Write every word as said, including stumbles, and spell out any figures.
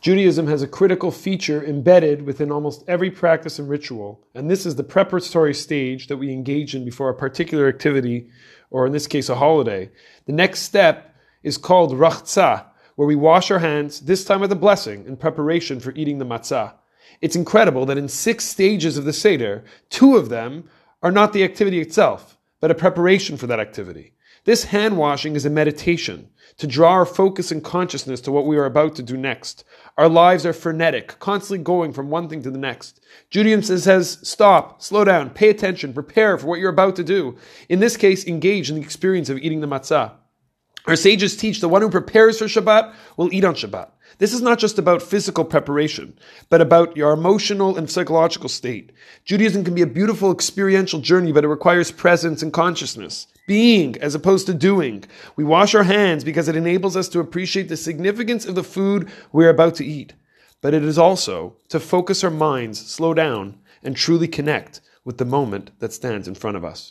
Judaism has a critical feature embedded within almost every practice and ritual, and this is the preparatory stage that we engage in before a particular activity, or in this case a holiday. The next step is called rachtzah, where we wash our hands, this time with a blessing, in preparation for eating the matzah. It's incredible that in six stages of the Seder, two of them are not the activity itself, but a preparation for that activity. This hand washing is a meditation, to draw our focus and consciousness to what we are about to do next. Our lives are frenetic, constantly going from one thing to the next. Judaism says, stop, slow down, pay attention, prepare for what you're about to do. In this case, engage in the experience of eating the matzah. Our sages teach the one who prepares for Shabbat will eat on Shabbat. This is not just about physical preparation, but about your emotional and psychological state. Judaism can be a beautiful experiential journey, but it requires presence and consciousness. Being, as opposed to doing. We wash our hands because it enables us to appreciate the significance of the food we are about to eat. But it is also to focus our minds, slow down, and truly connect with the moment that stands in front of us.